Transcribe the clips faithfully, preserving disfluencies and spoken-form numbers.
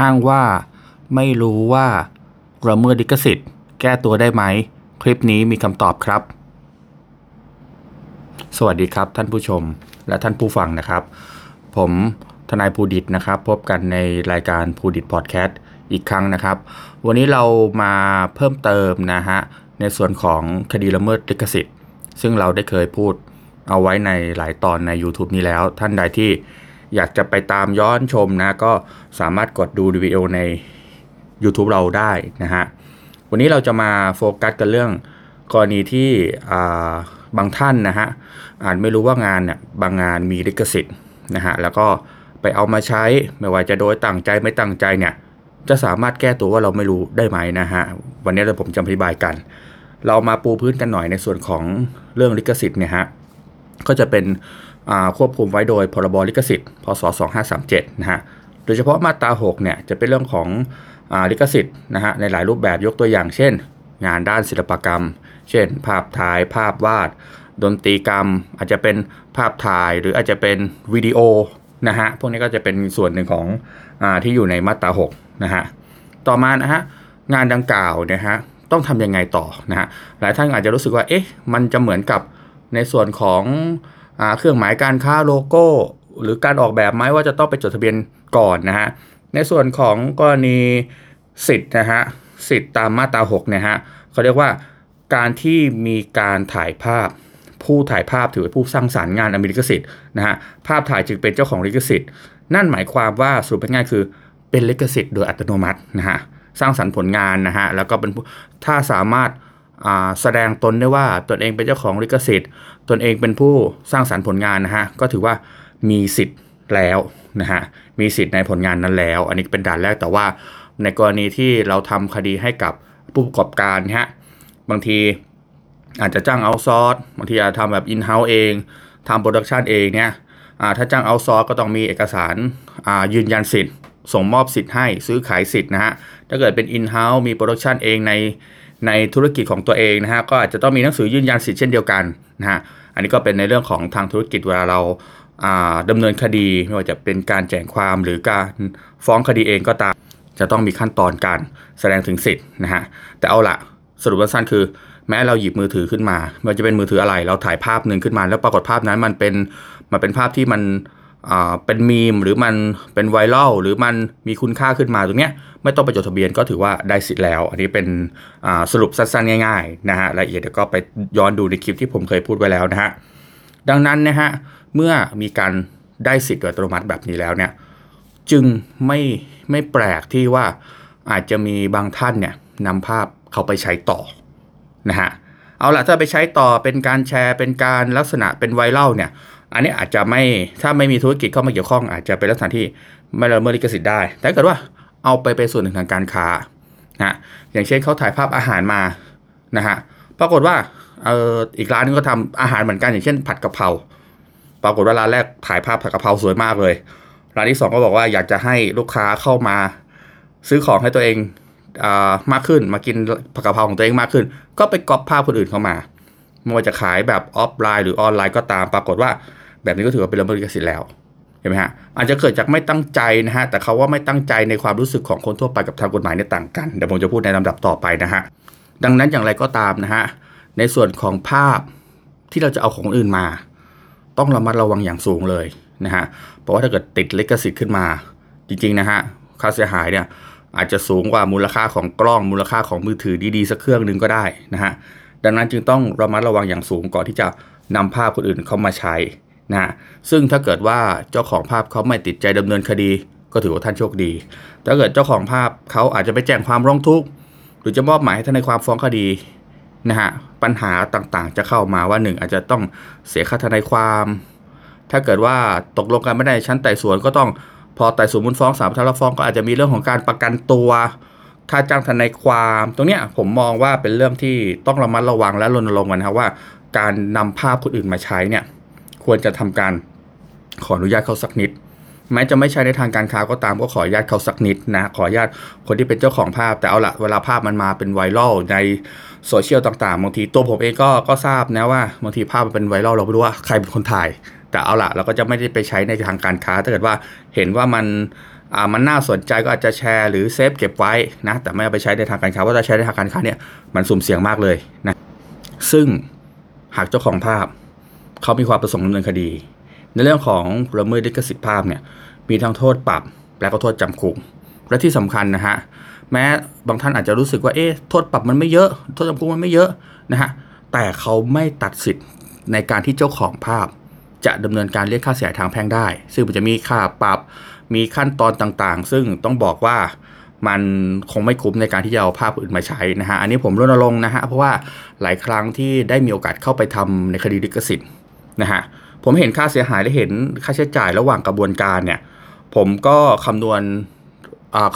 อ้างว่าไม่รู้ว่าละเมิดลิขสิทธิ์แก้ตัวได้ไหมคลิปนี้มีคำตอบครับสวัสดีครับท่านผู้ชมและท่านผู้ฟังนะครับผมทนายภูดิษฐ์นะครับพบกันในรายการภูดิษฐ์พอดแคสต์อีกครั้งนะครับวันนี้เรามาเพิ่มเติมนะฮะในส่วนของคดีละเมิดลิขสิทธิ์ซึ่งเราได้เคยพูดเอาไว้ในหลายตอนใน YouTube นี้แล้วท่านใดที่อยากจะไปตามย้อนชมนะก็สามารถกดดูวิดีโอใน YouTube เราได้นะฮะวันนี้เราจะมาโฟกัสกันเรื่องกรณีที่บางท่านนะฮะอาจไม่รู้ว่างานเนี่ยบางงานมีลิขสิทธิ์นะฮะแล้วก็ไปเอามาใช้ไม่ว่าจะโดยตั้งใจไม่ตั้งใจเนี่ยจะสามารถแก้ตัวว่าเราไม่รู้ได้ไหมนะฮะวันนี้เราผมจะอธิบายกันเรามาปูพื้นกันหน่อยในส่วนของเรื่องลิขสิทธิ์เนี่ยฮะก็จะเป็นควบคุมไว้โดยพรบลิขสิทธิ์พศสองห้าสามเจ็ดนะฮะโดยเฉพาะมาตราหกเนี่ยจะเป็นเรื่องของลิขสิทธิ์นะฮะในหลายรูปแบบยกตัวอย่างเช่นงานด้านศิลปกรรมเช่นภาพถ่ายภาพวาดดนตรีกรรมอาจจะเป็นภาพถ่ายหรืออาจจะเป็นวิดีโอนะฮะพวกนี้ก็จะเป็นส่วนหนึ่งของอ่าที่อยู่ในมาตราหกนะฮะต่อมานะฮะงานดังกล่าวเนี่ยฮะต้องทำยังไงต่อนะฮะหลายท่านอาจจะรู้สึกว่าเอ๊ะมันจะเหมือนกับในส่วนของอ่าเครื่องหมายการค้าโลโก้หรือการออกแบบไหมว่าจะต้องไปจดทะเบียนก่อนนะฮะในส่วนของกรณีสิทธิ์นะฮะสิทธิ์ตามมาตราหกเนี่ยฮะเขาเรียกว่าการที่มีการถ่ายภาพผู้ถ่ายภาพถือเป็นผู้สร้างสรรค์งานลิขสิทธิ์นะฮะภาพถ่ายจึงเป็นเจ้าของลิขสิทธิ์นั่นหมายความว่าสรุปง่ายๆคือเป็นลิขสิทธิ์โดยอัตโนมัตินะฮะสร้างสรรค์ผลงานนะฮะแล้วก็เป็นถ้าสามารถแสดงตนได้ว่าตนเองเป็นเจ้าของลิขสิทธิ์ตนเองเป็นผู้สร้างสรรค์ผลงานนะฮะก็ถือว่ามีสิทธิ์แล้วนะฮะมีสิทธิ์ในผลงานนั้นแล้วอันนี้เป็นด่านแรกแต่ว่าในกรณีที่เราทำคดีให้กับผู้ประกอบการฮะบางทีอาจจะจ้างเอาซอร์สบางทีอาจจะทำแบบอินเฮ้าส์เองทำโปรดักชันเองเนี่ยถ้าจ้างเอาซอร์สก็ต้องมีเอกสารยืนยันสิทธิ์ส่งมอบสิทธิ์ให้ซื้อขายสิทธิ์นะฮะถ้าเกิดเป็นอินเฮ้าส์มีโปรดักชันเองในในธุรกิจของตัวเองนะฮะก็อาจจะต้องมีหนังสือยืนยันสิทธิ์เช่นเดียวกันนะฮะอันนี้ก็เป็นในเรื่องของทางธุรกิจเวลาเราดำเนินคดีไม่ว่าจะเป็นการแจ้งความหรือการฟ้องคดีเองก็ตามจะต้องมีขั้นตอนการแสดงถึงสิทธิ์นะฮะแต่เอาละสรุปสั้นๆคือแม้เราหยิบมือถือขึ้นมาไม่ว่าจะเป็นมือถืออะไรเราถ่ายภาพหนึ่งขึ้นมาแล้วปรากฏภาพนั้นมันเป็นมันเป็นภาพที่มันอ่าเป็นมีมหรือมันเป็นไวรัลหรือมันมีคุณค่าขึ้นมาตรงเนี้ยไม่ต้องไปจดทะเบียนก็ถือว่าได้สิทธิ์แล้วอันนี้เป็นอ่าสรุปสั้นๆง่ายๆนะฮะละเอียดเดี๋ยวก็ไปย้อนดูในคลิปที่ผมเคยพูดไว้แล้วนะฮะดังนั้นนะฮะเมื่อมีการได้สิทธิ์โดยอัตโนมัติแบบนี้แล้วเนี่ยจึงไม่ไม่แปลกที่ว่าอาจจะมีบางท่านเนี่ยนำภาพเขาไปใช้ต่อนะฮะเอาล่ะถ้าไปใช้ต่อเป็นการแชร์เป็นการลักษณะเป็นไวรัลเนี่ยอันนี้อาจจะไม่ถ้าไม่มีธุรกิจเข้ามาเกี่ยวข้องอาจจะเป็นลักษณะที่ไม่ละเมิดลิขสิทธิ์ได้แต่เกิดว่าเอาไปเป็นส่วนหนึ่งทางการค้านะอย่างเช่นเขาถ่ายภาพอาหารมานะฮะปรากฏว่าเอออีกร้านนึงก็ทำอาหารเหมือนกันอย่างเช่นผัดกะเพราปรากฏว่าร้านแรกถ่ายภาพผัดกะเพราสวยมากเลยร้านที่สองก็บอกว่าอยากจะให้ลูกค้าเข้ามาซื้อของให้ตัวเองมากขึ้นมากินผักกะเพราของตัวเองมากขึ้นก็ไปก๊อปภาพคนอื่นเข้ามาไม่ว่าจะขายแบบออฟไลน์หรือออนไลน์ก็ตามปรากฏว่าแบบนี้ก็ถือว่าเป็นละเมิดลิขสิทธิ์แล้วเห็นไหมฮะอาจจะเกิดจากไม่ตั้งใจนะฮะแต่เขาว่าไม่ตั้งใจในความรู้สึกของคนทั่วไปกับทางกฎหมายเนี่ยต่างกันเดี๋ยวผมจะพูดในลำดับต่อไปนะฮะดังนั้นอย่างไรก็ตามนะฮะในส่วนของภาพที่เราจะเอาของคนอื่นมาต้องระมัดระวังอย่างสูงเลยนะฮะเพราะว่าถ้าเกิดติดลิขสิทธิ์ขึ้นมาจริงๆนะฮะค่าเสียหายเนี่ยอาจจะสูงกว่ามูลค่าของกล้องมูลค่าของมือถือดีๆสักเครื่องนึงก็ได้นะฮะดังนั้นจึงต้องระมัดระวังอย่างสูงก่อนที่จะนำภาพคนอื่นเข้ามาใช้นะฮะซึ่งถ้าเกิดว่าเจ้าของภาพเขาไม่ติดใจดำเนินคดีก็ถือว่าท่านโชคดีถ้าเกิดเจ้าของภาพเขาอาจจะไปแจ้งความร้องทุกข์หรือจะมอบหมายให้ทนายความฟ้องคดีนะฮะปัญหาต่างๆจะเข้ามาว่าหนึ่งอาจจะต้องเสียค่าทนายความถ้าเกิดว่าตกลงกันไม่ได้ชั้นไต่สวนก็ต้องพอไต่สวนมูลฟ้องศาลพิพากษาฟ้องก็อาจจะมีเรื่องของการประกันตัวค่าจ้างทนายความตรงเนี้ยผมมองว่าเป็นเรื่องที่ต้องระมัดระวังและรณรงค์กันนะว่าการนำภาพคนอื่นมาใช้เนี่ยควรจะทำการขออนุญาตเขาสักนิดแม้จะไม่ใช้ในทางการค้าก็ตามก็ขออนุญาตเขาสักนิดนะขออนุญาตคนที่เป็นเจ้าของภาพแต่เอาละเวลาภาพมันมาเป็นไวรัลในโซเชียลต่างๆบางทีตัวผมเองก็ก็ทราบนะว่าบางทีภาพมันเป็นไวรัลเราไม่รู้ว่าใครเป็นคนถ่ายแต่เอาล่ะเราก็จะไม่ได้ไปใช้ในทางการค้าถ้าเกิดว่าเห็นว่ามัน มันน่าสนใจก็อาจจะแชร์หรือเซฟเก็บไว้นะแต่ไม่เอาไปใช้ในทางการค้าเพราะถ้าใช้ในทางการค้าเนี่ยมันสุ่มเสี่ยงมากเลยนะซึ่งหากเจ้าของภาพเขามีความประสงค์ดำเนินคดีในเรื่องของละเมิดลิขสิทธิภาพเนี่ยมีทั้งโทษปรับและก็โทษจำคุกและที่สำคัญนะฮะแม้บางท่านอาจจะรู้สึกว่าเอ๊ะโทษปรับมันไม่เยอะโทษจำคุกมันไม่เยอะนะฮะแต่เขาไม่ตัดสิทธิ์ในการที่เจ้าของภาพจะดำเนินการเรียกค่าเสียหายทางแพ่งได้ซึ่งมันจะมีค่าปรับมีขั้นตอนต่างๆซึ่งต้องบอกว่ามันคงไม่คุ้มในการที่จะเอาภาพอื่นมาใช้นะฮะอันนี้ผมรณรงค์นะฮะเพราะว่าหลายครั้งที่ได้มีโอกาสเข้าไปทำในคดีลิขสิทธิ์นะฮะผมเห็นค่าเสียหายและเห็นค่าใช้จ่ายระหว่างกระบวนการเนี่ยผมก็คำนวณ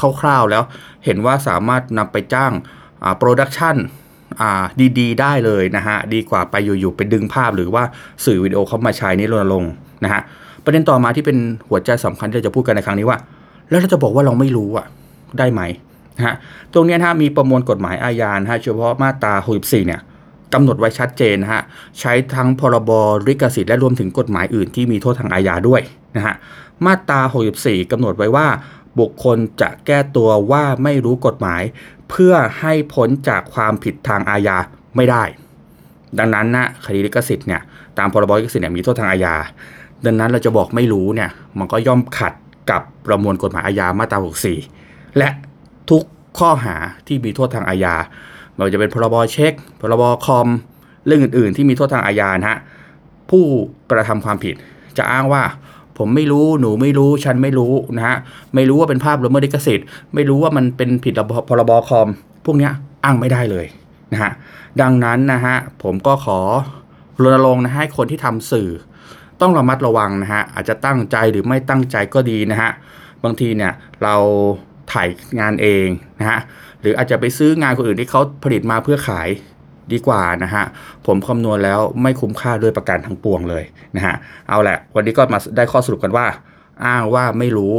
คร่าวๆแล้วเห็นว่าสามารถนำไปจ้างโปรดักชันดีๆได้เลยนะฮะดีกว่าไปอยู่ๆไปดึงภาพหรือว่าสื่อวิดีโอเข้ามาใช้นี่รณรงค์นะฮะประเด็นต่อมาที่เป็นหัวใจสำคัญที่เราจะพูดกันในครั้งนี้ว่าแล้วเราจะบอกว่าเราไม่รู้อ่ะได้ไหมนะฮะตรงนี้นะฮะมีประมวลกฎหมายอาญานะฮะเฉพาะมาตราหกสิบสี่เนี่ยกำหนดไว้ชัดเจนนะฮะใช้ทั้งพรบลิขสิทธิ์และรวมถึงกฎหมายอื่นที่มีโทษทางอาญาด้วยนะฮะมาตราหกสิบสี่กำหนดไว้ว่าบุคคลจะแก้ตัวว่าไม่รู้กฎหมายเพื่อให้พ้นจากความผิดทางอาญาไม่ได้ดังนั้นนะคดีลิขสิทธิ์เนี่ยตามพรบลิขสิทธิ์เนี่ยมีโทษทางอาญาดังนั้นเราจะบอกไม่รู้เนี่ยมันก็ย่อมขัดกับประมวลกฎหมายอาญามาตราหกสิบสี่และทุกข้อหาที่มีโทษทางอาญาไม่ว่าจะเป็นพรบเช็คพรบคอมเรื่องอื่นๆที่มีโทษทางอาญาฮะผู้กระทำความผิดจะอ้างว่าผมไม่รู้หนูไม่รู้ฉันไม่รู้นะฮะไม่รู้ว่าเป็นภาพละเมิดลิขสิทธิ์ไม่รู้ว่ามันเป็นผิดพรบคอมพวกนี้อ้างไม่ได้เลยนะฮะดังนั้นนะฮะผมก็ขอรณรงค์นะให้คนที่ทำสื่อต้องระมัดระวังนะฮะอาจจะตั้งใจหรือไม่ตั้งใจก็ดีนะฮะบางทีเนี่ยเราถ่ายงานเองนะฮะหรืออาจจะไปซื้องานคนอื่นที่เขาผลิตมาเพื่อขายดีกว่านะฮะผมคำนวณแล้วไม่คุ้มค่าด้วยประการทั้งปวงเลยนะฮะเอาแหละวันนี้ก็มาได้ข้อสรุปกันว่าอ้างว่าไม่รู้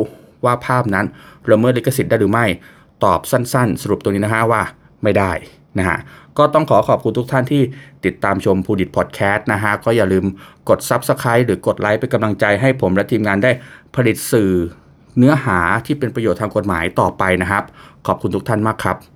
ว่าภาพนั้นละเมิดลิขสิทธิ์ได้หรือไม่ตอบสั้นๆสรุปตรงนี้นะฮะว่าไม่ได้นะฮะก็ต้องขอขอบคุณทุกท่านที่ติดตามชมพูดิตพอดแคสต์นะฮะก็อย่าลืมกด Subscribe หรือกดไลค์เป็นกำลังใจให้ผมและทีมงานได้ผลิตสื่อเนื้อหาที่เป็นประโยชน์ทางกฎหมายต่อไปนะครับขอบคุณทุกท่านมากครับ